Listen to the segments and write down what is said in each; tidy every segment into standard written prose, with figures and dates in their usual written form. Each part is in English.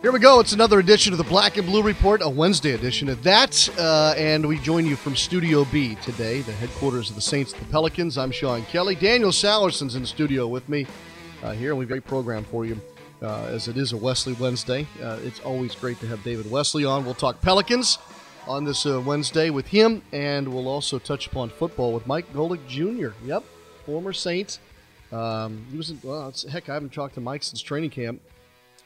Here we go. It's another edition of the Black and Blue Report, a Wednesday edition of that. And we join you from Studio B today, the headquarters of the Saints and the Pelicans. I'm Sean Kelly. Daniel Salerson's in the studio with me here, and we've got a great program for you, as it is a Wesley Wednesday. It's always great to have David Wesley on. We'll talk Pelicans on this Wednesday with him, and we'll also touch upon football with Mike Golic Jr. Yep, former Saint. He was in, heck, I haven't talked to Mike since training camp,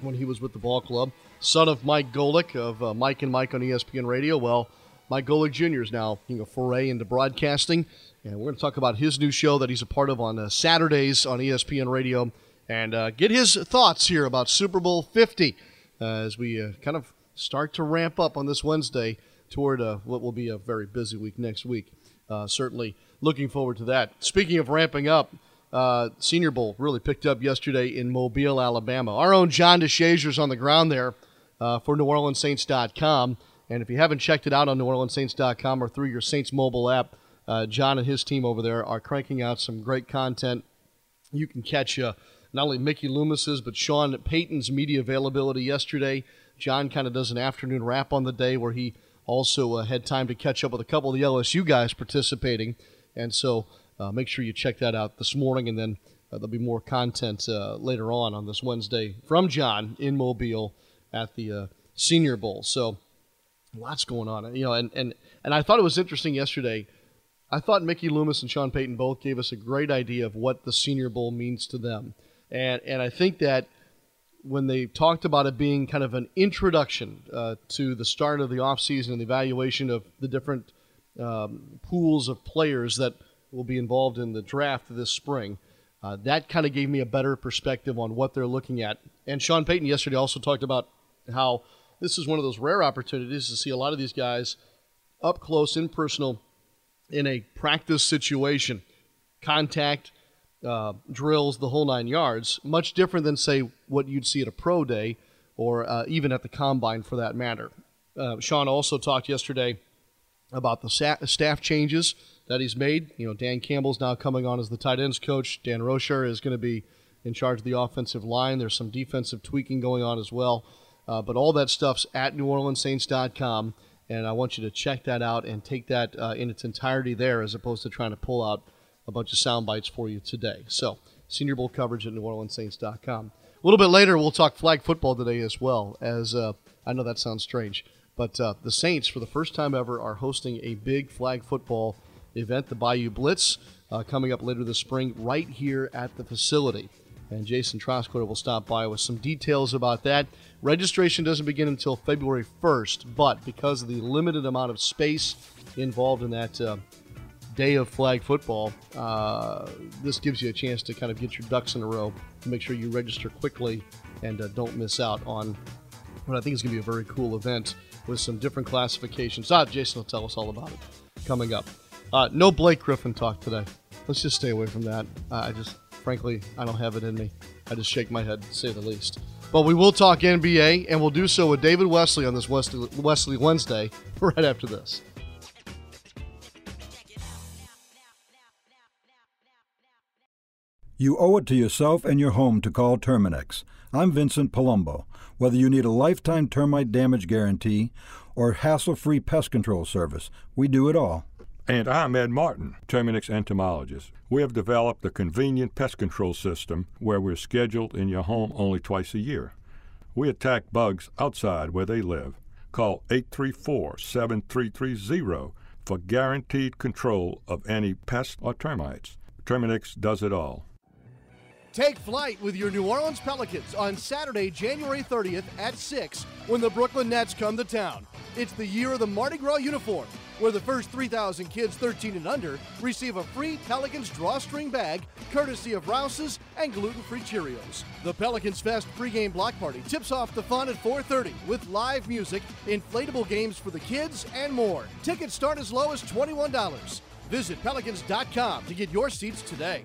when he was with the ball club. Son of Mike Golic of Mike and Mike on ESPN Radio. Well, Mike Golic Jr. is now making a foray into broadcasting, and we're going to talk about his new show that he's a part of on Saturdays on ESPN Radio, and get his thoughts here about Super Bowl 50 as we kind of start to ramp up on this Wednesday toward what will be a very busy week next week. Certainly looking forward to that. Speaking of ramping up, Senior Bowl really picked up yesterday in Mobile, Alabama. Our own John DeShazer's on the ground there for NewOrleansSaints.com. And if you haven't checked it out on NewOrleansSaints.com or through your Saints mobile app, John and his team over there are cranking out some great content. You can catch not only Mickey Loomis's but Sean Payton's media availability yesterday. John kind of does an afternoon wrap on the day where he also had time to catch up with a couple of the LSU guys participating. And so make sure you check that out this morning, and then there'll be more content later on this Wednesday from John in Mobile at the Senior Bowl. So lots going on. You know, and I thought it was interesting yesterday. I thought Mickey Loomis and Sean Payton both gave us a great idea of what the Senior Bowl means to them. And I think that when they talked about it being kind of an introduction to the start of the offseason and the evaluation of the different pools of players that will be involved in the draft this spring. That kind of gave me a better perspective on what they're looking at. And Sean Payton yesterday also talked about how this is one of those rare opportunities to see a lot of these guys up close and personal in a practice situation. Contact, drills, the whole nine yards. Much different than, say, what you'd see at a pro day or even at the combine for that matter. Sean also talked yesterday about the staff changes that he's made. You know, Dan Campbell's now coming on as the tight ends coach. Dan Roushar is going to be in charge of the offensive line. There's some defensive tweaking going on as well. But all that stuff's at NewOrleansSaints.com, and I want you to check that out and take that in its entirety there as opposed to trying to pull out a bunch of sound bites for you today. So, Senior Bowl coverage at NewOrleansSaints.com. A little bit later, we'll talk flag football today as well, as I know that sounds strange. But the Saints, for the first time ever, are hosting a big flag football event, the Bayou Blitz, coming up later this spring right here at the facility. And Jason Trosclair will stop by with some details about that. Registration doesn't begin until February 1st, but because of the limited amount of space involved in that day of flag football, this gives you a chance to kind of get your ducks in a row to make sure you register quickly and don't miss out on what I think is going to be a very cool event with some different classifications. Jason will tell us all about it coming up. No Blake Griffin talk today. Let's just stay away from that. I just, frankly, I don't have it in me. I just shake my head, to say the least. But we will talk NBA, and we'll do so with David Wesley on this Wesley Wednesday right after this. You owe it to yourself and your home to call Terminix. I'm Vincent Palumbo. Whether you need a lifetime termite damage guarantee or hassle-free pest control service, we do it all. And I'm Ed Martin, Terminix entomologist. We have developed a convenient pest control system where we're scheduled in your home only twice a year. We attack bugs outside where they live. Call 834-7330 for guaranteed control of any pests or termites. Terminix does it all. Take flight with your New Orleans Pelicans on Saturday, January 30th at 6 when the Brooklyn Nets come to town. It's the year of the Mardi Gras uniform, where the first 3,000 kids 13 and under receive a free Pelicans drawstring bag, courtesy of Rouse's and gluten-free Cheerios. The Pelicans Fest pregame block party tips off the fun at 4:30 with live music, inflatable games for the kids, and more. Tickets start as low as $21. Visit Pelicans.com to get your seats today.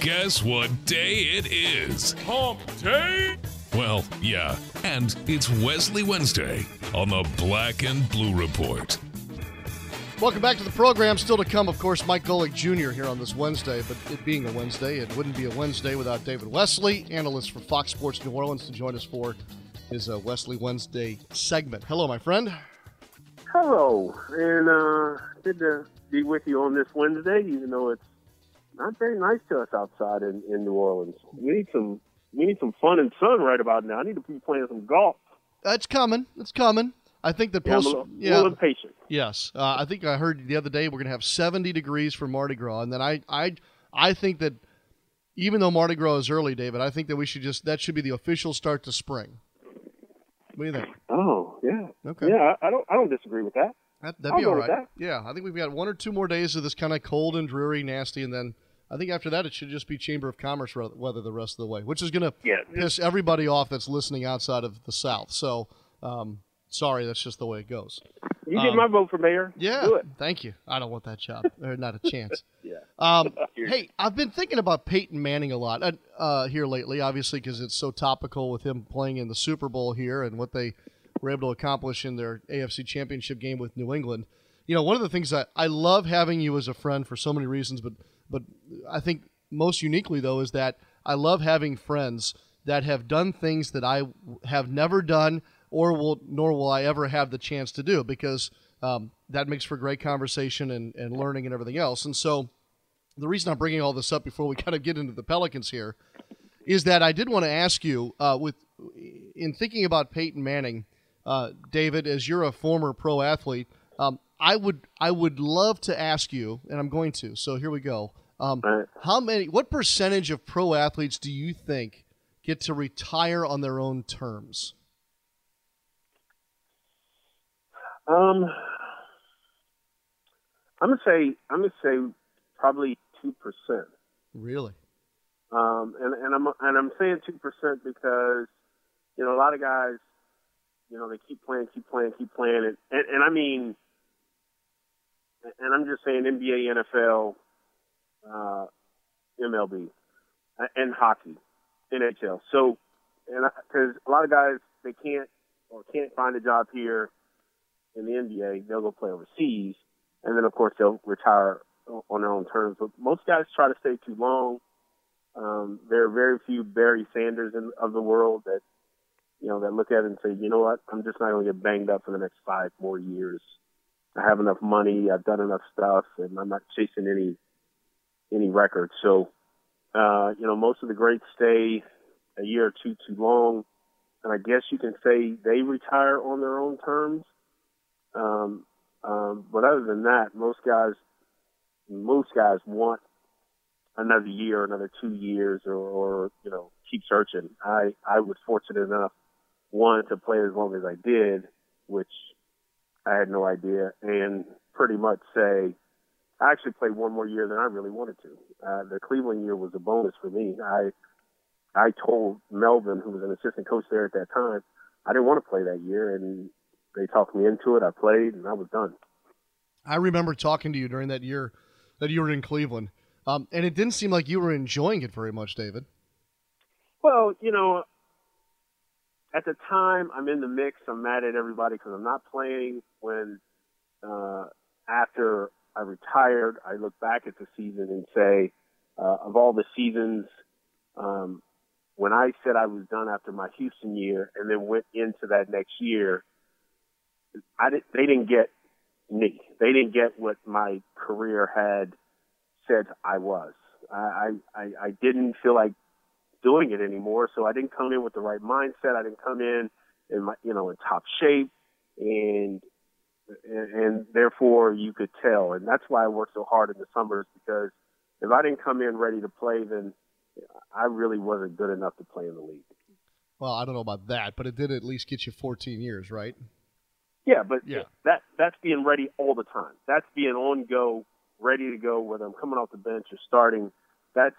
Guess what day it is? Hump Day! Well, yeah, and it's Wesley Wednesday on the Black and Blue Report. Welcome back to the program. Still to come, of course, Mike Golic Jr. here on this Wednesday, but it being a Wednesday, it wouldn't be a Wednesday without David Wesley, analyst for Fox Sports New Orleans, to join us for his Wesley Wednesday segment. Hello, my friend. Hello, and good to be with you on this Wednesday, even though it's not very nice to us outside in New Orleans. We need some fun and sun right about now. I need to be playing some golf. That's coming. It's coming. I think that I'm a little impatient. Yes, I think I heard the other day we're going to have 70 degrees for Mardi Gras, and then I think that even though Mardi Gras is early, David, I think that that should be the official start to spring. What do you think? Oh yeah. Okay. Yeah, I don't disagree with that. That'd be all right. That. Yeah, I think we've got one or two more days of this kind of cold and dreary, nasty, and then I think after that it should just be Chamber of Commerce weather the rest of the way, which is going to piss everybody off that's listening outside of the South. So, sorry, that's just the way it goes. You get my vote for mayor. Yeah, do it. Thank you. I don't want that job. Not a chance. Yeah. Hey, I've been thinking about Peyton Manning a lot here lately, obviously, because it's so topical with him playing in the Super Bowl here and what they – were able to accomplish in their AFC Championship game with New England. You know, one of the things that I love having you as a friend for so many reasons, but I think most uniquely, though, is that I love having friends that have done things that I have never done nor will I ever have the chance to do, because that makes for great conversation and learning and everything else. And so the reason I'm bringing all this up before we kind of get into the Pelicans here is that I did want to ask you, in thinking about Peyton Manning, David, as you're a former pro athlete, I would love to ask you, and I'm going to. So here we go. What percentage of pro athletes do you think get to retire on their own terms? I'm gonna say probably 2%. Really? And I'm saying 2% because you know a lot of guys. You know, they keep playing. And I mean, and I'm just saying NBA, NFL, MLB, and hockey, NHL. So, because a lot of guys, they can't find a job here in the NBA. They'll go play overseas. And then, of course, they'll retire on their own terms. But most guys try to stay too long. There are very few Barry Sanders of the world that, you know, that look at it and say, you know what, I'm just not going to get banged up for the next 5 more years. I have enough money, I've done enough stuff, and I'm not chasing any records. So, you know, most of the greats stay a year or two too long, and I guess you can say they retire on their own terms. But other than that, most guys want another year, another 2 years, or you know, keep searching. I was fortunate enough, one, to play as long as I did, which I had no idea, and pretty much say I actually played one more year than I really wanted to. The Cleveland year was a bonus for me. I told Melvin, who was an assistant coach there at that time, I didn't want to play that year, and they talked me into it. I played, and I was done. I remember talking to you during that year that you were in Cleveland, and it didn't seem like you were enjoying it very much, David. Well, you know, at the time, I'm in the mix. I'm mad at everybody because I'm not playing. When after I retired, I look back at the season and say, of all the seasons, when I said I was done after my Houston year and then went into that next year, they didn't get me. They didn't get what my career had said I was. I didn't feel like doing it anymore. So I didn't come in with the right mindset. I didn't come in my, you know, in top shape, and therefore you could tell. And that's why I worked so hard in the summers, because if I didn't come in ready to play, then I really wasn't good enough to play in the league. Well, I don't know about that, but it did at least get you 14 years, right? Yeah, but yeah. That's being ready all the time. That's being on go, ready to go, whether I'm coming off the bench or starting. That's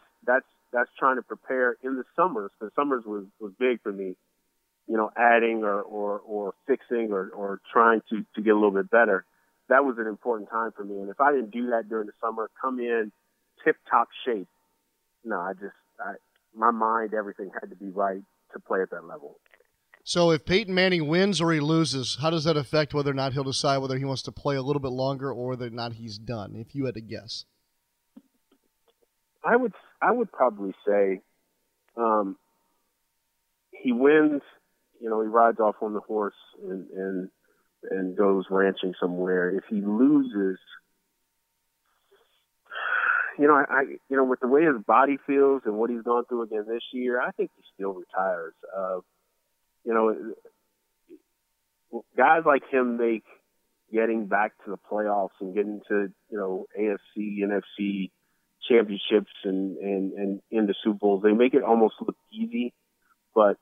trying to prepare in the summers, because summers was big for me, you know, adding or fixing or trying to get a little bit better. That was an important time for me. And if I didn't do that during the summer, come in tip-top shape, no, my mind, everything had to be right to play at that level. So if Peyton Manning wins or he loses, how does that affect whether or not he'll decide whether he wants to play a little bit longer or whether or not he's done, if you had to guess? I would probably say he wins, you know, he rides off on the horse and goes ranching somewhere. If he loses, you know, I with the way his body feels and what he's gone through again this year, I think he still retires. You know, guys like him make getting back to the playoffs and getting to, you know, AFC, NFC championships and in the Super Bowls, they make it almost look easy, but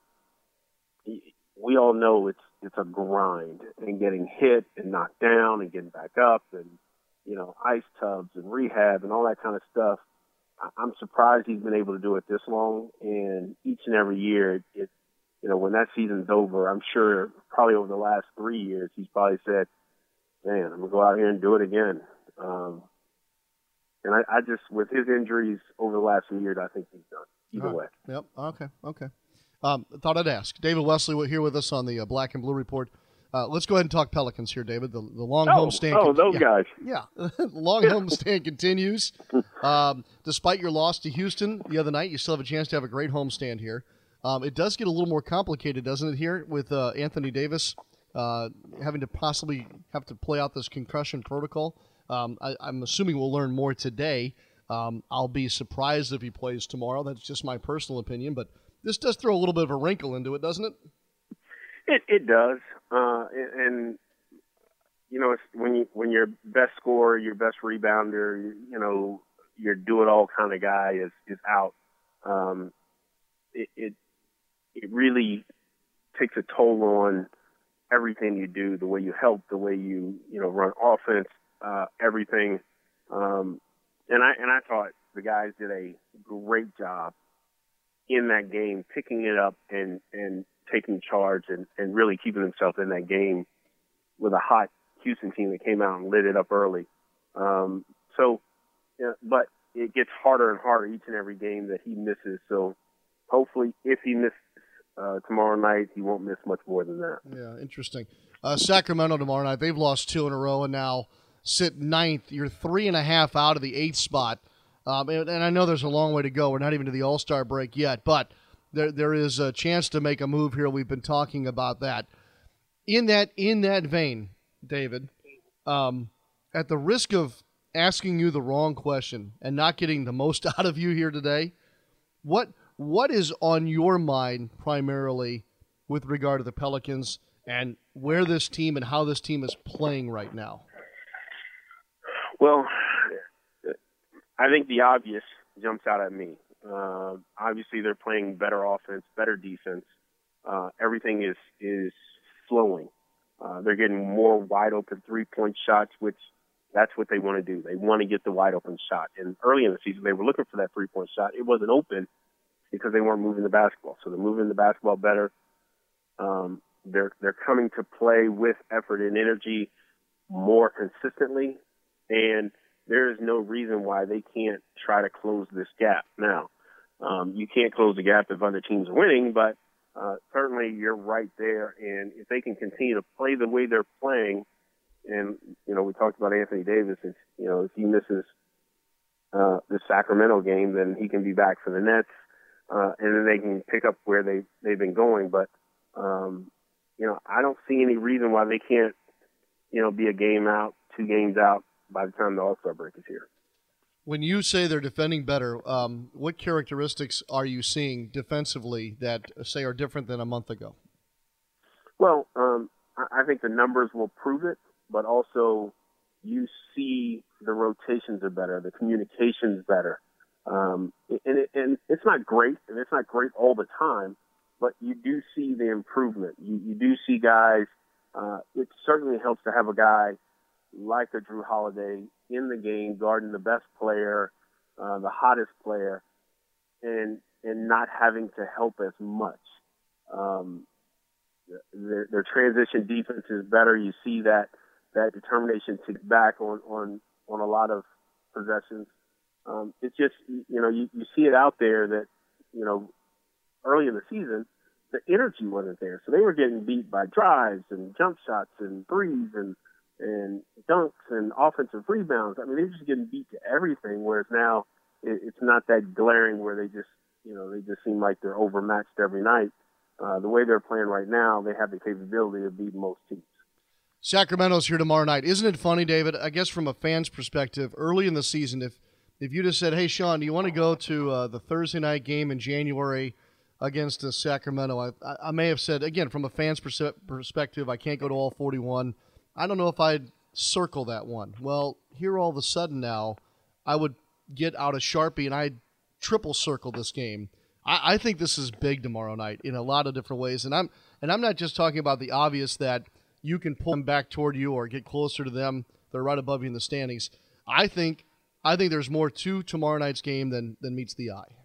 we all know it's a grind, and getting hit and knocked down and getting back up and, you know, ice tubs and rehab and all that kind of stuff. I'm surprised he's been able to do it this long, and each and every year it's, you know, when that season's over, I'm sure probably over the last 3 years, he's probably said, man, I'm going to go out here and do it again. And I just, with his injuries over the last few years, I think he's done either way. Yep. Okay. Thought I'd ask. David Wesley here with us on the Black and Blue Report. Let's go ahead and talk Pelicans here, David. The long homestand. Guys. Yeah. The long homestand continues. Despite your loss to Houston the other night, you still have a chance to have a great homestand here. It does get a little more complicated, doesn't it, here with Anthony Davis having to possibly have to play out this concussion protocol. I'm assuming we'll learn more today. I'll be surprised if he plays tomorrow. That's just my personal opinion, but this does throw a little bit of a wrinkle into it, doesn't it? It does. And you know, it's when your best scorer, your best rebounder, you know, your do-it-all kind of guy is out, it really takes a toll on everything you do, the way you help, the way you know, run offense, everything. And I thought the guys did a great job in that game, picking it up and taking charge and really keeping themselves in that game with a hot Houston team that came out and lit it up early. But it gets harder and harder each and every game that he misses. So, hopefully, if he misses tomorrow night, he won't miss much more than that. Yeah, interesting. Sacramento tomorrow night, they've lost 2 in a row and now sit 9th. You're 3.5 out of the 8th spot. And I know there's a long way to go. We're not even to the All-Star break yet, but there is a chance to make a move here. We've been talking about that. In that vein, David, at the risk of asking you the wrong question and not getting the most out of you here today, What is on your mind primarily with regard to the Pelicans and where this team and how this team is playing right now? Well, I think the obvious jumps out at me. Obviously, they're playing better offense, better defense. Everything is flowing. They're getting more wide-open three-point shots, which that's what they want to do. They want to get the wide-open shot. And early in the season, they were looking for that three-point shot. It wasn't open because they weren't moving the basketball. So they're moving the basketball better. They're coming to play with effort and energy more consistently, and there is no reason why they can't try to close this gap. Now, you can't close the gap if other teams are winning, but certainly you're right there, and if they can continue to play the way they're playing, and, you know, we talked about Anthony Davis, and, you know, if he misses the Sacramento game, then he can be back for the Nets. And then they can pick up where they've been going. But, you know, I don't see any reason why they can't, you know, be a game out, 2 games out by the time the All-Star break is here. When you say they're defending better, what characteristics are you seeing defensively that, say, are different than a month ago? Well, I think the numbers will prove it, but also you see the rotations are better, the communication's better. And it's not great, and it's not great all the time, but you do see the improvement. You do see guys. It certainly helps to have a guy like a Drew Holiday in the game, guarding the best player, the hottest player, and not having to help as much. Their transition defense is better. You see that determination to get back on a lot of possessions. It's just, you see it out there that, early in the season, the energy wasn't there. So they were getting beat by drives and jump shots and threes and dunks and offensive rebounds. I mean, they're just getting beat to everything, whereas now it's not that glaring where they just, they just seem like they're overmatched every night. The way they're playing right now, they have the capability of beating most teams. Sacramento's here tomorrow night. Isn't it funny, David? I guess from a fan's perspective, early in the season, if you just said, hey, Sean, do you want to go to the Thursday night game in January against Sacramento? I may have said, again, from a fan's perspective, I can't go to all 41. I don't know if I'd circle that one. Well, here all of a sudden now, I would get out a Sharpie and I'd triple circle this game. I think this is big tomorrow night in a lot of different ways. And I'm not just talking about the obvious that you can pull them back toward you or get closer to them. They're right above you in the standings. I think there's more to tomorrow night's game than meets the eye.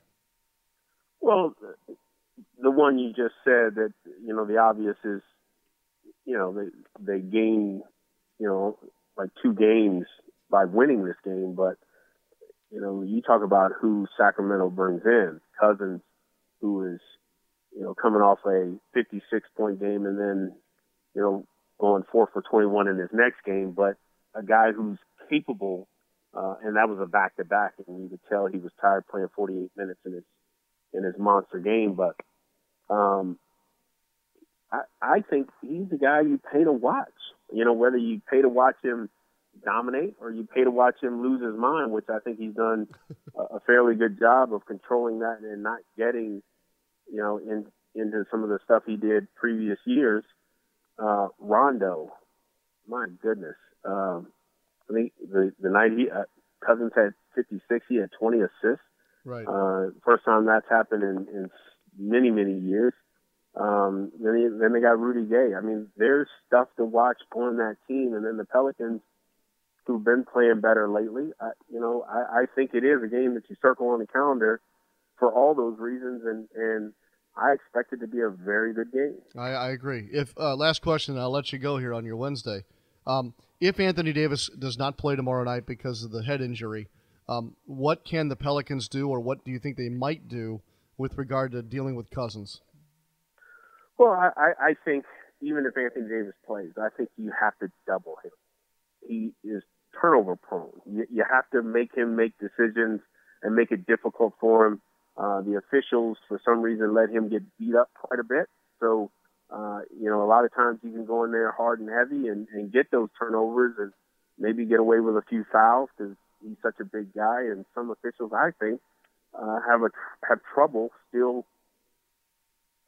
Well, the one you just said that, the obvious is, they gain, like two games by winning this game. But, you talk about who Sacramento brings in. Cousins, who is, coming off a 56-point game and then, going 4 for 21 in his next game. But a guy who's capable. And that was a back-to-back, and you could tell he was tired playing 48 minutes in his monster game. But I think he's the guy you pay to watch. Whether you pay to watch him dominate or you pay to watch him lose his mind, which I think he's done a fairly good job of controlling that and not getting, into some of the stuff he did previous years. Rondo, my goodness. I think the night Cousins had 56, he had 20 assists. Right. First time that's happened in many, many years. Then they got Rudy Gay. I mean, there's stuff to watch on that team. And then the Pelicans, who've been playing better lately, I think it is a game that you circle on the calendar for all those reasons. And I expect it to be a very good game. I agree. If last question, I'll let you go here on your Wednesday. If Anthony Davis does not play tomorrow night because of the head injury, what can the Pelicans do, or what do you think they might do with regard to dealing with Cousins? Well, I think even if Anthony Davis plays, I think you have to double him. He is turnover prone. You have to make him make decisions and make it difficult for him. The officials, for some reason, let him get beat up quite a bit. So, a lot of times you can go in there hard and heavy and get those turnovers and maybe get away with a few fouls because he's such a big guy. And some officials, I think, have trouble still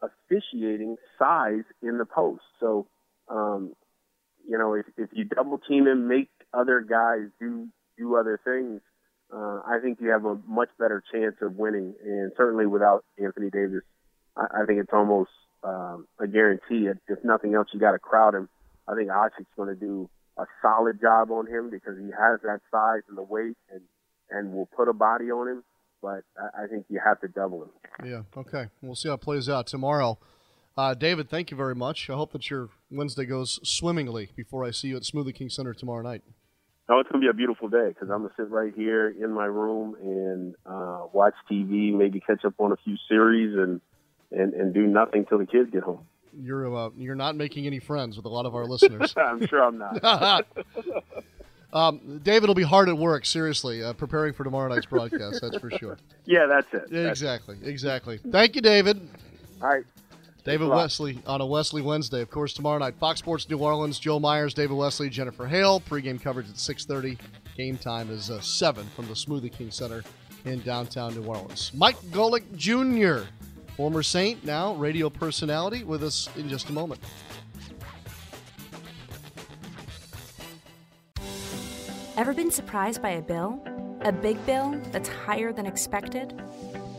officiating size in the post. So, if you double team him, make other guys do other things, I think you have a much better chance of winning. And certainly without Anthony Davis, I think it's almost a guarantee. If nothing else, you got to crowd him. I think Achik's going to do a solid job on him because he has that size and the weight and will put a body on him. But I think you have to double him. Yeah, okay. We'll see how it plays out tomorrow. David, thank you very much. I hope that your Wednesday goes swimmingly before I see you at Smoothie King Center tomorrow night. Oh, it's going to be a beautiful day because I'm going to sit right here in my room and watch TV, maybe catch up on a few series and do nothing till the kids get home. You're not making any friends with a lot of our listeners. I'm sure I'm not. David will be hard at work, seriously, preparing for tomorrow night's broadcast, that's for sure. Yeah, that's it. Exactly. Thank you, David. All right. David Wesley on a Wesley Wednesday. Of course, tomorrow night, Fox Sports New Orleans, Joe Myers, David Wesley, Jennifer Hale. Pre-game coverage at 6:30. Game time is 7 from the Smoothie King Center in downtown New Orleans. Mike Golic Jr., former Saint, now radio personality, with us in just a moment. Ever been surprised by a bill? A big bill that's higher than expected?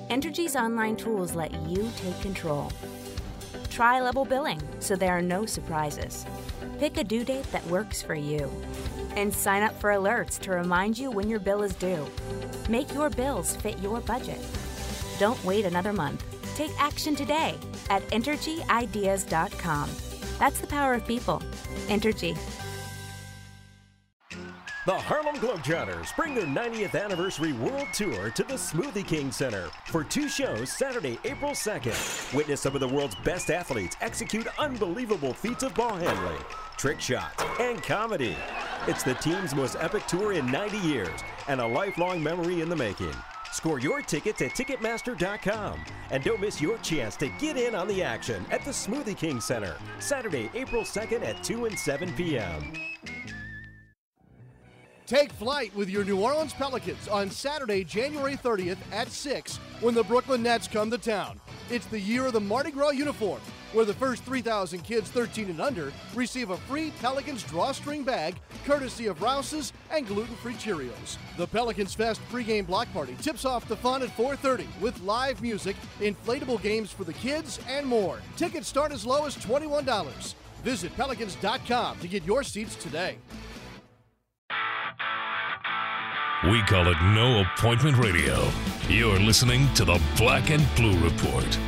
Entergy's online tools let you take control. Try level billing so there are no surprises. Pick a due date that works for you. And sign up for alerts to remind you when your bill is due. Make your bills fit your budget. Don't wait another month. Take action today at EnergyIdeas.com. That's the power of people. Entergy. The Harlem Globetrotters bring their 90th anniversary world tour to the Smoothie King Center for two shows Saturday, April 2nd. Witness some of the world's best athletes execute unbelievable feats of ball handling, trick shots, and comedy. It's the team's most epic tour in 90 years and a lifelong memory in the making. Score your tickets at Ticketmaster.com and don't miss your chance to get in on the action at the Smoothie King Center Saturday, April 2nd at 2 and 7 p.m. Take flight with your New Orleans Pelicans on Saturday, January 30th at 6 when the Brooklyn Nets come to town. It's the year of the Mardi Gras uniform, where the first 3,000 kids 13 and under receive a free Pelicans drawstring bag courtesy of Rouse's and gluten-free Cheerios. The Pelicans Fest pregame block party tips off the fun at 4:30 with live music, inflatable games for the kids, and more. Tickets start as low as $21. Visit Pelicans.com to get your seats today. We call it No Appointment Radio. You're listening to the Black and Blue Report.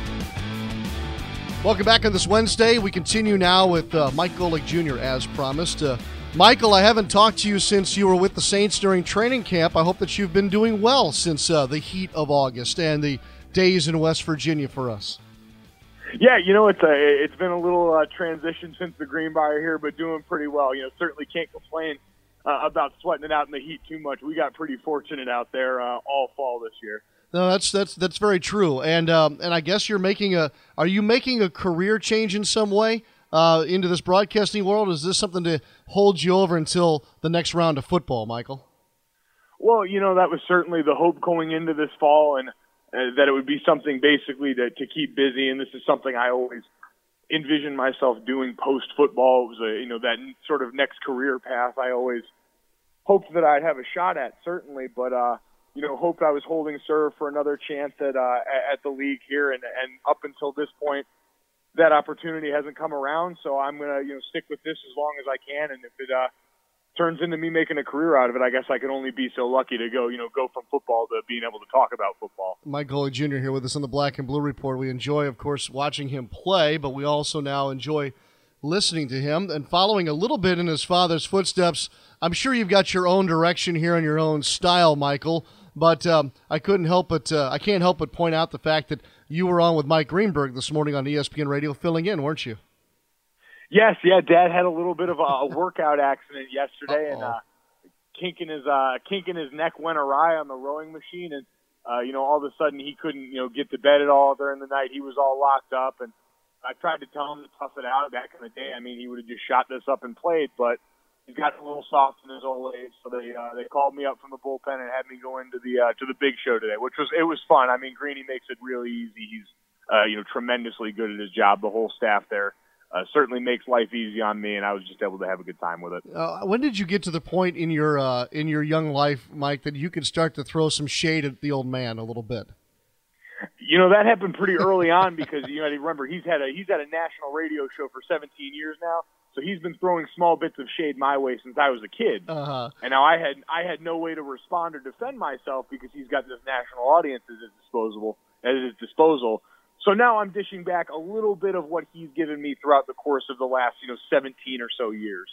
Welcome back on this Wednesday. We continue now with Mike Golic Jr., as promised. Michael, I haven't talked to you since you were with the Saints during training camp. I hope that you've been doing well since the heat of August and the days in West Virginia for us. Yeah, you know, it's been a little transition since the Greenbrier here, but doing pretty well. You know, certainly can't complain about sweating it out in the heat too much. We got pretty fortunate out there all fall this year. No, that's very true. And I guess you're making are you making a career change in some way into this broadcasting world? Is this something to hold you over until the next round of football, Michael? Well, you know, that was certainly the hope going into this fall, and that it would be something basically to keep busy. And this is something I always envisioned myself doing post football. It was that sort of next career path I always hoped that I'd have a shot at, certainly, but hoped I was holding serve for another chance at the league here, and up until this point that opportunity hasn't come around, so I'm going to stick with this as long as I can, and if it turns into me making a career out of it, I guess I can only be so lucky to go from football to being able to talk about football. Mike Golic Jr. here with us on the Black and Blue Report. We enjoy, of course, watching him play, but we also now enjoy listening to him and following a little bit in his father's footsteps. I'm sure you've got your own direction here and your own style, Michael, but I can't help but point out the fact that you were on with Mike Greenberg this morning on ESPN Radio filling in, weren't you? Yes, yeah, Dad had a little bit of a workout accident yesterday, and kink in his neck went awry on the rowing machine, and all of a sudden he couldn't get to bed at all during the night. He was all locked up, and I tried to tell him to tough it out. Back in the day, I mean, he would have just shot this up and played, but he's got a little soft in his old age, so they called me up from the bullpen and had me go into the big show today, which was fun. I mean, Greeny makes it really easy. He's tremendously good at his job. The whole staff there. Certainly makes life easy on me, and I was just able to have a good time with it. When did you get to the point in your young life, Mike, that you could start to throw some shade at the old man a little bit? You know, that happened pretty early on because remember he's had a national radio show for 17 years now, so he's been throwing small bits of shade my way since I was a kid. Uh-huh. And now I had no way to respond or defend myself because he's got this national audience at his disposal. So now I'm dishing back a little bit of what he's given me throughout the course of the last, 17 or so years.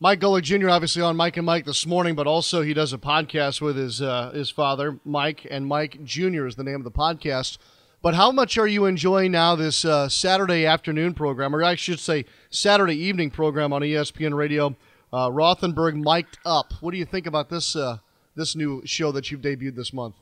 Mike Golic Jr. obviously on Mike and Mike this morning, but also he does a podcast with his father, Mike, and Mike Jr. is the name of the podcast. But how much are you enjoying now this Saturday afternoon program, or I should say Saturday evening program on ESPN Radio, Rothenberg Mic'd Up? What do you think about this new show that you've debuted this month?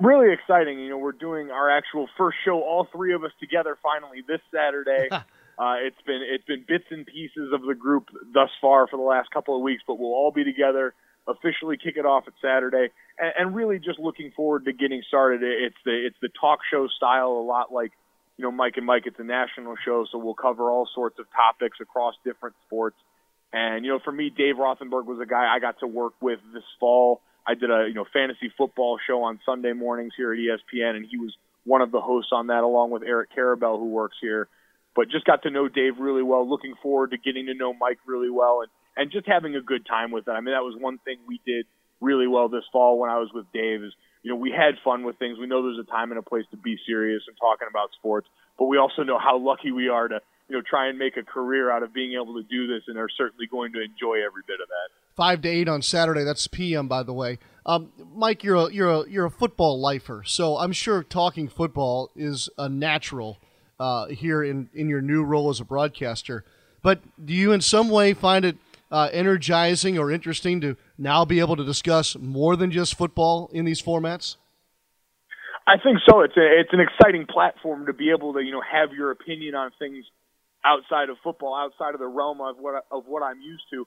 Really exciting. We're doing our actual first show, all three of us together, finally this Saturday. It's been bits and pieces of the group thus far for the last couple of weeks, but we'll all be together, officially kick it off at Saturday, and really just looking forward to getting started. It's the talk show style, a lot like Mike and Mike. It's a national show, so we'll cover all sorts of topics across different sports. And for me, Dave Rothenberg was a guy I got to work with this fall. I did a fantasy football show on Sunday mornings here at ESPN, and he was one of the hosts on that, along with Eric Carabell, who works here. But just got to know Dave really well, looking forward to getting to know Mike really well, and just having a good time with it. I mean, that was one thing we did really well this fall when I was with Dave is, we had fun with things. We know there's a time and a place to be serious and talking about sports, but we also know how lucky we are to, try and make a career out of being able to do this, and are certainly going to enjoy every bit of that. 5 to 8 on Saturday. That's p.m. by the way. Mike, you're a football lifer, so I'm sure talking football is a natural here in your new role as a broadcaster. But do you in some way find it energizing or interesting to now be able to discuss more than just football in these formats? I think so. It's an exciting platform to be able to have your opinion on things outside of football, outside of the realm of what I'm used to,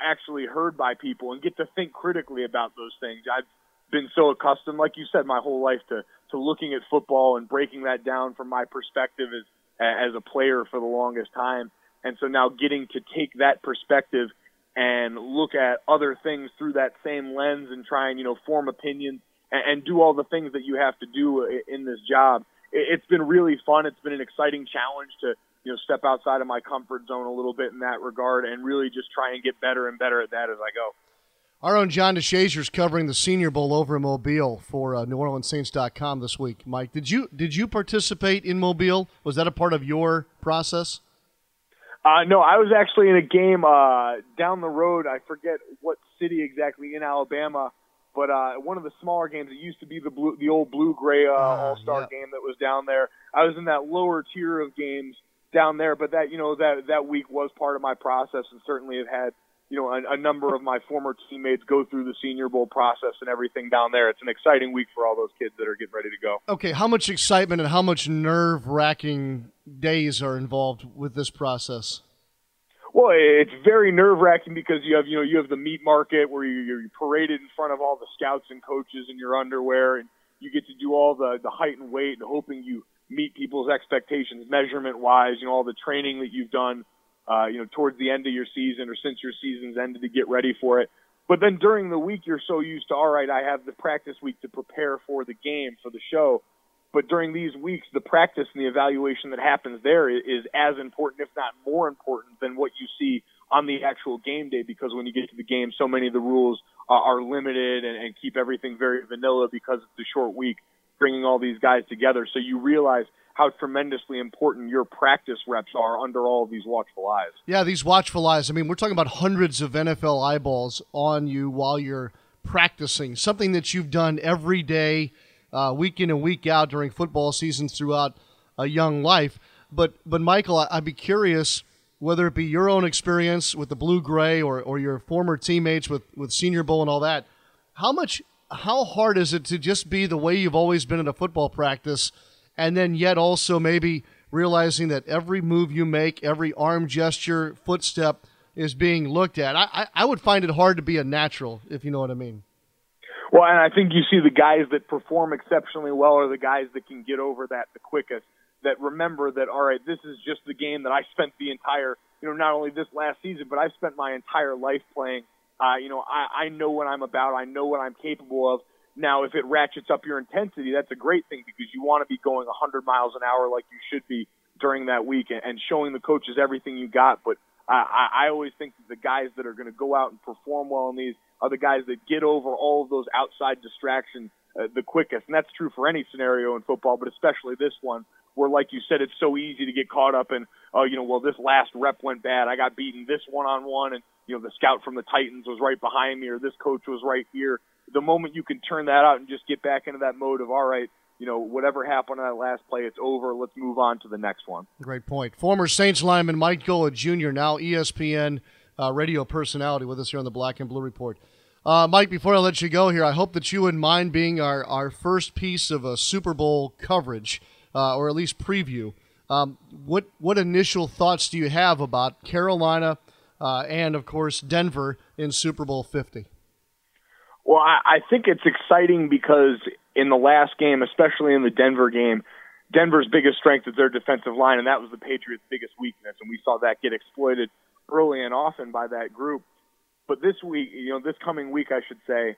actually heard by people, and get to think critically about those things. I've been so accustomed, like you said, my whole life to looking at football and breaking that down from my perspective as a player for the longest time. And so now getting to take that perspective and look at other things through that same lens and try and, form opinions and do all the things that you have to do in this job. It's been really fun. It's been an exciting challenge to, step outside of my comfort zone a little bit in that regard and really just try and get better and better at that as I go. Our own John DeShazer is covering the Senior Bowl over in Mobile for NewOrleansSaints.com this week. Mike, did you participate in Mobile? Was that a part of your process? No, I was actually in a game down the road. I forget what city exactly in Alabama, but one of the smaller games. It used to be the old blue-gray All-Star game that was down there. I was in that lower tier of games down there, but that that week was part of my process, and certainly have had a number of my former teammates go through the Senior Bowl process and everything down there. It's an exciting week for all those kids that are getting ready to go. Okay, how much excitement and how much nerve-wracking days are involved with this process? Well, it's very nerve-wracking because you have the meat market where you're paraded in front of all the scouts and coaches in your underwear, and you get to do all the height and weight and hoping you meet people's expectations measurement-wise, all the training that you've done, towards the end of your season or since your season's ended to get ready for it. But then during the week, you're so used to, all right, I have the practice week to prepare for the game, for the show. But during these weeks, the practice and the evaluation that happens there is as important, if not more important, than what you see on the actual game day, because when you get to the game, so many of the rules are limited and keep everything very vanilla because it's a short week, bringing all these guys together. So you realize how tremendously important your practice reps are under all of these watchful eyes. Yeah, these watchful eyes. I mean, we're talking about hundreds of NFL eyeballs on you while you're practicing, something that you've done every day, week in and week out during football seasons throughout a young life. But Michael, I'd be curious, whether it be your own experience with the blue-gray or your former teammates with Senior Bowl and all that, how hard is it to just be the way you've always been in a football practice, and then yet also maybe realizing that every move you make, every arm gesture, footstep is being looked at? I would find it hard to be a natural, if you know what I mean. Well, and I think you see the guys that perform exceptionally well are the guys that can get over that the quickest, that remember that, all right, this is just the game that I spent the entire, not only this last season, but I've spent my entire life playing. I know what I'm about. I know what I'm capable of. Now, if it ratchets up your intensity, that's a great thing, because you want to be going 100 miles an hour like you should be during that week and showing the coaches everything you got. But I always think that the guys that are going to go out and perform well in these are the guys that get over all of those outside distractions the quickest. And that's true for any scenario in football, but especially this one, where, like you said, it's so easy to get caught up in, this last rep went bad. I got beaten this one-on-one, and, the scout from the Titans was right behind me, or this coach was right here. The moment you can turn that out and just get back into that mode of, all right, whatever happened on that last play, it's over. Let's move on to the next one. Great point. Former Saints lineman Mike Golic Jr., now ESPN radio personality, with us here on the Black and Blue Report. Mike, before I let you go here, I hope that you wouldn't mind being our first piece of a Super Bowl coverage, or at least preview. What initial thoughts do you have about Carolina and, of course, Denver in Super Bowl 50? Well, I think it's exciting because in the last game, especially in the Denver game, Denver's biggest strength is their defensive line, and that was the Patriots' biggest weakness, and we saw that get exploited early and often by that group. But this week, this coming week, I should say,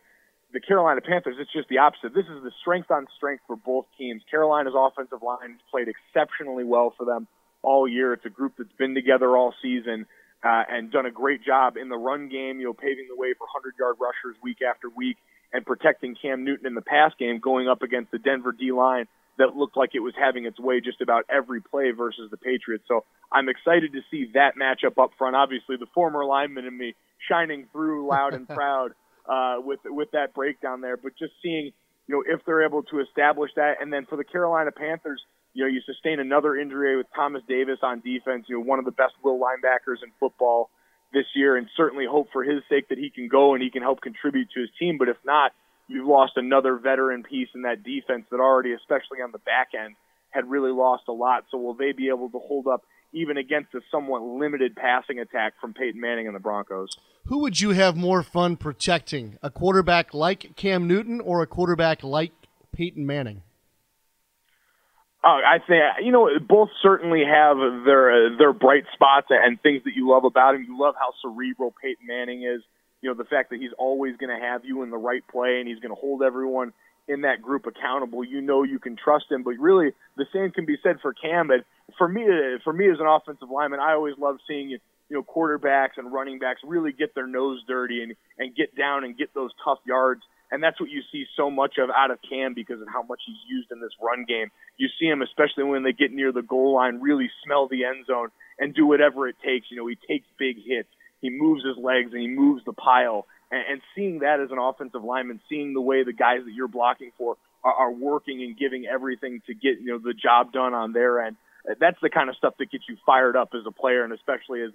the Carolina Panthers, it's just the opposite. This is the strength on strength for both teams. Carolina's offensive line played exceptionally well for them all year. It's a group that's been together all season and done a great job in the run game, you know, paving the way for 100-yard rushers week after week and protecting Cam Newton in the pass game, going up against the Denver D-line that looked like it was having its way just about every play versus the Patriots. So I'm excited to see that matchup up front. Obviously, the former lineman in me shining through loud and proud with that breakdown there. But just seeing, you know, if they're able to establish that. And then for the Carolina Panthers, you know, you sustain another injury with Thomas Davis on defense, you know, one of the best will linebackers in football this year, and certainly hope for his sake that he can go and he can help contribute to his team. But if not, you've lost another veteran piece in that defense that already, especially on the back end, had really lost a lot. So will they be able to hold up even against a somewhat limited passing attack from Peyton Manning and the Broncos? Who would you have more fun protecting, a quarterback like Cam Newton or a quarterback like Peyton Manning? Oh, I think, you know, both certainly have their bright spots and things that you love about him. You love how cerebral Peyton Manning is. You know, the fact that he's always going to have you in the right play and he's going to hold everyone in that group accountable. You know you can trust him. But really, the same can be said for Cam. But for me as an offensive lineman, I always love seeing, you know, quarterbacks and running backs really get their nose dirty and get down and get those tough yards. And that's what you see so much of out of Cam because of how much he's used in this run game. You see him, especially when they get near the goal line, really smell the end zone and do whatever it takes. You know, he takes big hits. He moves his legs and he moves the pile. And seeing that as an offensive lineman, seeing the way the guys that you're blocking for are working and giving everything to get, you know, the job done on their end, that's the kind of stuff that gets you fired up as a player and especially as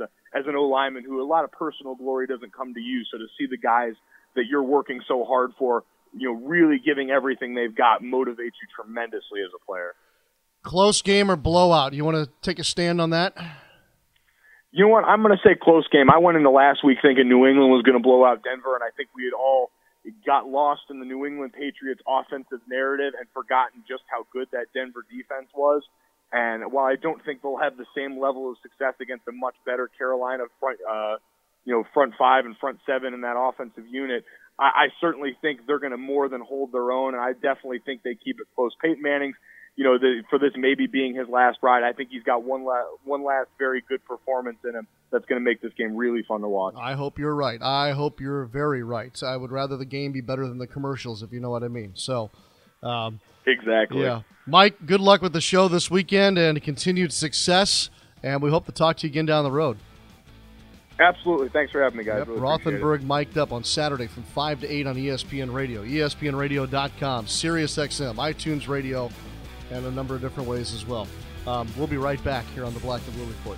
an O-lineman who a lot of personal glory doesn't come to you. So to see the guys that you're working so hard for, you know, really giving everything they've got motivates you tremendously as a player. Close game or blowout? You want to take a stand on that? You know what? I'm going to say close game. I went into last week thinking New England was going to blow out Denver, and I think we had all got lost in the New England Patriots offensive narrative and forgotten just how good that Denver defense was. And while I don't think they'll have the same level of success against a much better Carolina front five and front seven in that offensive unit, I certainly think they're going to more than hold their own, and I definitely think they keep it close. Peyton Manning's, you know, for this maybe being his last ride, I think he's got one last very good performance in him that's going to make this game really fun to watch. I hope you're right. I hope you're very right. I would rather the game be better than the commercials, if you know what I mean. So, exactly. Yeah. Mike, good luck with the show this weekend and continued success, and we hope to talk to you again down the road. Absolutely. Thanks for having me, guys. Yep. Really Rothenberg mic'd up on Saturday from 5 to 8 on ESPN Radio, ESPNRadio.com, SiriusXM, iTunes Radio, and a number of different ways as well. We'll be right back here on the Black and Blue Report.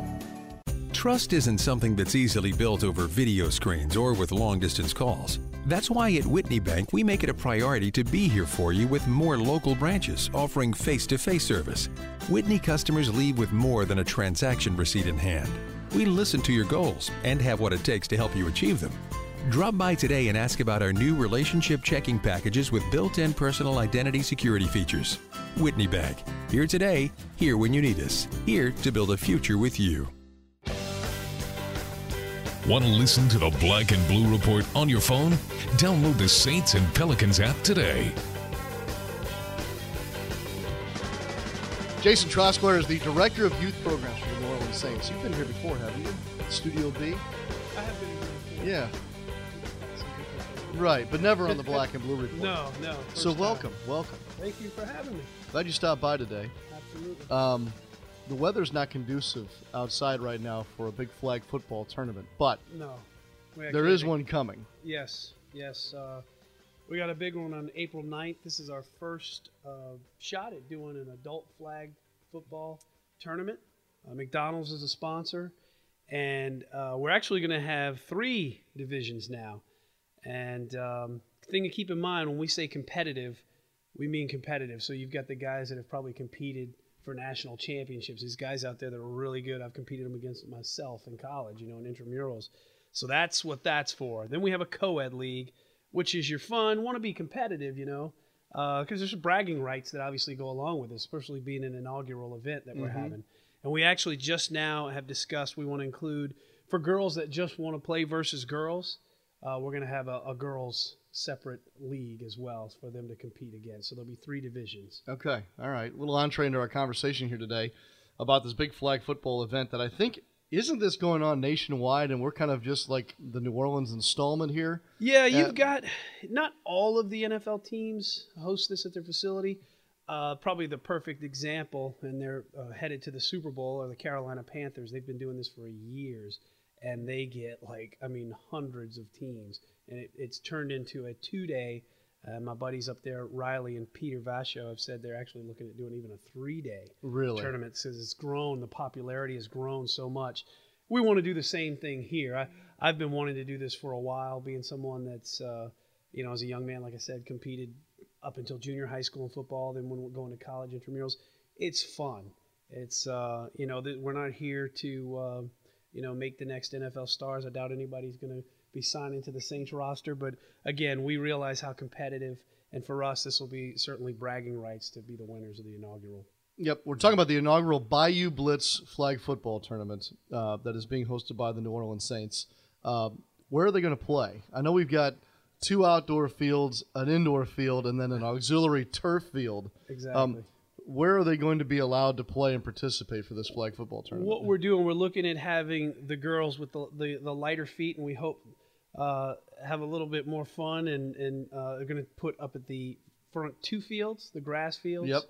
Trust isn't something that's easily built over video screens or with long-distance calls. That's why at Whitney Bank, we make it a priority to be here for you with more local branches offering face-to-face service. Whitney customers leave with more than a transaction receipt in hand. We listen to your goals and have what it takes to help you achieve them. Drop by today and ask about our new relationship checking packages with built-in personal identity security features. Whitney Bank, here today, here when you need us, here to build a future with you. Want to listen to the Black and Blue Report on your phone? Download the Saints and Pelicans app today. Jason Troscler is the Director of Youth Programs for the New Orleans Saints. You've been here before, haven't you? Studio B? I have been here before. Yeah. Right, but never on the Black and Blue Report. No. So welcome. Thank you for having me. Glad you stopped by today. Absolutely. The weather's not conducive outside right now for a big flag football tournament, but there is one coming. Yes. We got a big one on April 9th. This is our first shot at doing an adult flag football tournament. McDonald's is a sponsor, and we're actually going to have 3 divisions now. And thing to keep in mind, when we say competitive, we mean competitive. So you've got the guys that have probably competed for national championships. These guys out there that are really good, I've competed them against myself in college, you know, in intramurals. So that's what that's for. Then we have a co-ed league, which is your fun, want to be competitive, you know, because there's bragging rights that obviously go along with this, especially being an inaugural event that we're having. And we actually just now have discussed we want to include, for girls that just want to play versus girls, we're going to have a girls separate league as well for them to compete against. So there'll be three divisions. Okay. All right. A little entree into our conversation here today about this big flag football event that I think, isn't this going on nationwide, and we're kind of just like the New Orleans installment here? Yeah, you've got not all of the NFL teams host this at their facility. Probably the perfect example, and they're headed to the Super Bowl, are the Carolina Panthers. They've been doing this for years, and they get, like, I mean, hundreds of teams. And it's turned into a two-day. My buddies up there, Riley and Peter Vasho, have said they're actually looking at doing even a three-day tournament because it's grown. The popularity has grown so much. We want to do the same thing here. I've been wanting to do this for a while, being someone that's, you know, as a young man, like I said, competed up until junior high school in football. Then when we're going to college intramurals, it's fun. It's, you know, we're not here to, you know, make the next NFL stars. I doubt anybody's going to be signed into the Saints roster, but again, we realize how competitive, and for us, this will be certainly bragging rights to be the winners of the inaugural. Yep, we're talking about the inaugural Bayou Blitz flag football tournament that is being hosted by the New Orleans Saints. Where are they going to play? I know we've got two outdoor fields, an indoor field, and then an auxiliary turf field. Exactly. Where are they going to be allowed to play and participate for this flag football tournament? What we're doing, we're looking at having the girls with the lighter feet, and we hope have a little bit more fun, and they're going to put up at the front two fields, the grass fields. Yep.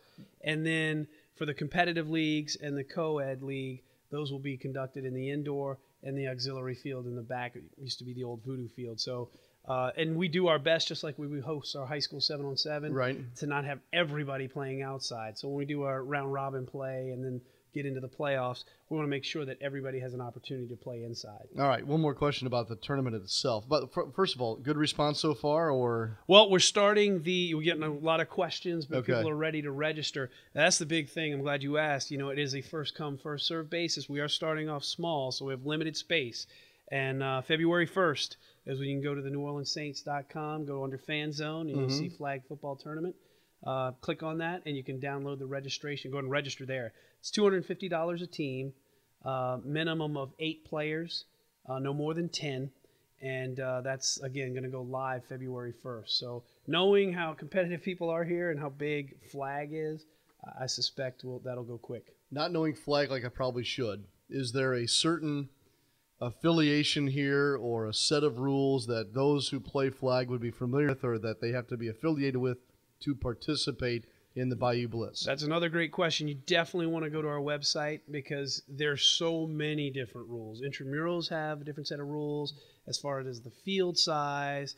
And then for the competitive leagues and the co-ed league, those will be conducted in the indoor and the auxiliary field in the back. It used to be the old Voodoo field. So, and we do our best, just like we host our high school 7-on-7, right, to not have everybody playing outside. So when we do our round-robin play and then get into the playoffs, we want to make sure that everybody has an opportunity to play inside. All right, one more question about the tournament itself. But first of all, good response so far, or? Well, we're getting a lot of questions, but people are ready to register. Now, that's the big thing. I'm glad you asked. You know, it is a first-come, first-served basis. We are starting off small, so we have limited space. And February 1st is when you can go to the NewOrleansSaints.com, go under Fan Zone, and you'll see Flag Football Tournament. Click on that, and you can download the registration. Go and register there. It's $250 a team, minimum of 8 players, no more than 10. And that's, again, going to go live February 1st. So knowing how competitive people are here and how big flag is, I suspect that'll go quick. Not knowing flag like I probably should, is there a certain affiliation here or a set of rules that those who play flag would be familiar with or that they have to be affiliated with to participate in the Bayou Blitz? That's another great question. You definitely want to go to our website because there's so many different rules. Intramurals have a different set of rules as far as the field size,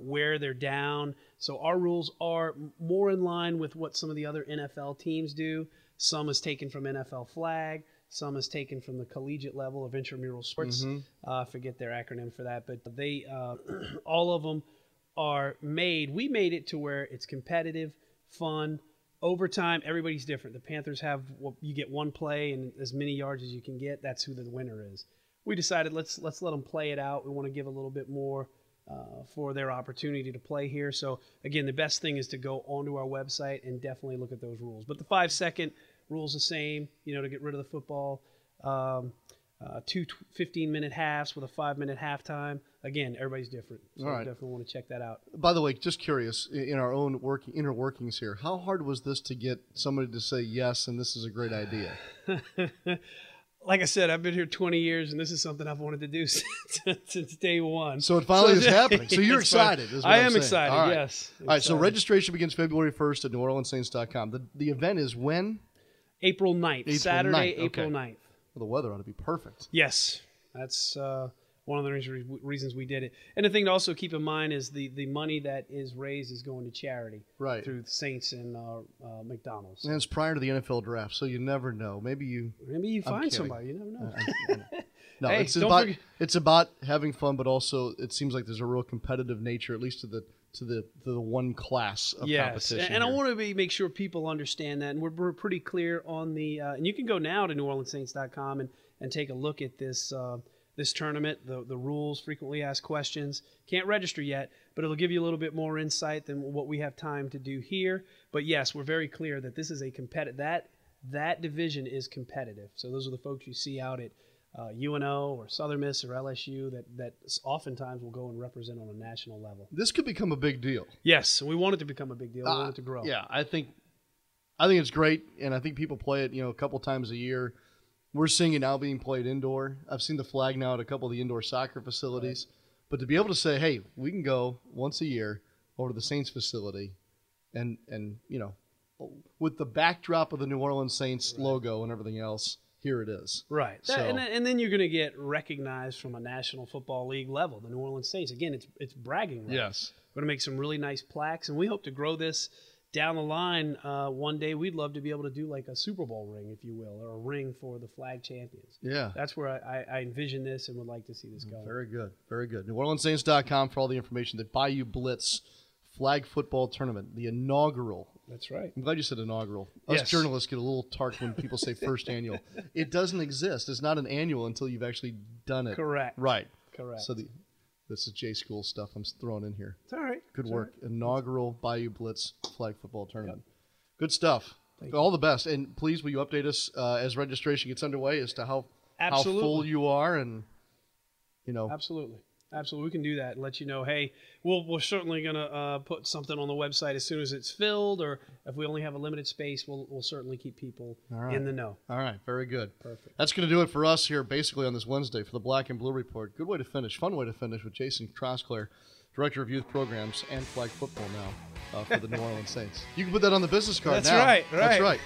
where they're down. So our rules are more in line with what some of the other NFL teams do. Some is taken from NFL flag. Some is taken from the collegiate level of intramural sports. I forget their acronym for that, but they all of them are made. We made it to where it's competitive, fun, overtime. Everybody's different. The Panthers have, well, you get one play and as many yards as you can get. That's who the winner is. We decided let's let them play it out. We want to give a little bit more for their opportunity to play here. So again, the best thing is to go onto our website and definitely look at those rules. But the 5-second rule's the same. You know, to get rid of the football. 2 15-minute halves with a 5-minute halftime. Again, everybody's different, so I definitely want to check that out. By the way, just curious, in our own inner workings here, how hard was this to get somebody to say yes and this is a great idea? Like I said, I've been here 20 years, and this is something I've wanted to do since day one. So it finally is happening. So you're excited. I am excited, yes. All right, so registration begins February 1st at NewOrleansSaints.com. The event is when? April 9th, Saturday, April 9th. Well, the weather ought to be perfect. Yes, that's one of the reasons we did it. And the thing to also keep in mind is the money that is raised is going to charity through the Saints and McDonald's. And it's prior to the NFL draft, so you never know. Maybe you find somebody. You never know. No, hey, it's about having fun, but also it seems like there's a real competitive nature, at least to the one class of competition. And here. I want to make sure people understand that, and we're pretty clear on the and you can go now to NewOrleansSaints.com and take a look at this this tournament, the rules, frequently asked questions. Can't register yet, but it'll give you a little bit more insight than what we have time to do here. But yes, we're very clear that this is a that division is competitive. So those are the folks you see out at UNO or Southern Miss or LSU that oftentimes will go and represent on a national level. This could become a big deal. Yes, we want it to become a big deal. We want it to grow. Yeah, I think it's great, and I think people play it, a couple times a year. We're seeing it now being played indoor. I've seen the flag now at a couple of the indoor soccer facilities. Right. But to be able to say, hey, we can go once a year over to the Saints facility and with the backdrop of the New Orleans Saints logo and everything else, here it is. Right. So, and then you're going to get recognized from a National Football League level, the New Orleans Saints. Again, it's bragging rights. Yes. We're going to make some really nice plaques, and we hope to grow this down the line. One day we'd love to be able to do like a Super Bowl ring, if you will, or a ring for the flag champions. Yeah. That's where I envision this and would like to see this go. Very good. Very good. NewOrleansSaints.com for all the information. The Bayou Blitz Flag Football Tournament, the inaugural. That's right. I'm glad you said inaugural. Us journalists get a little tart when people say first annual. It doesn't exist. It's not an annual until you've actually done it. Correct. Right. Correct. So this is J School stuff I'm throwing in here. It's all right. Good work. Right. Inaugural Bayou Blitz Flag Football Tournament. Yep. Good stuff. All the best. And please, will you update us as registration gets underway as to how full you are and, Absolutely. Absolutely, we can do that and let you know, hey, we're certainly going to put something on the website as soon as it's filled, or if we only have a limited space, we'll certainly keep people in the know. All right, very good. Perfect. That's going to do it for us here basically on this Wednesday for the Black and Blue Report. Good way to finish, fun way to finish with Jason Trosclair, Director of Youth Programs and Flag Football now for the New Orleans Saints. You can put that on the business card now. That's right. That's right.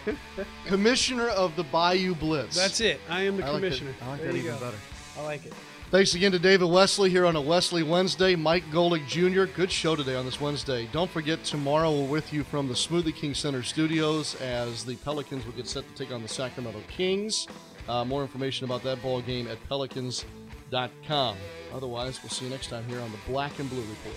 Commissioner of the Bayou Blitz. That's it. I am the commissioner. I like that even better. I like it. Thanks again to David Wesley here on a Wesley Wednesday. Mike Golic Jr., good show today on this Wednesday. Don't forget, tomorrow we're with you from the Smoothie King Center studios as the Pelicans will get set to take on the Sacramento Kings. More information about that ball game at Pelicans.com. Otherwise, we'll see you next time here on the Black and Blue Report.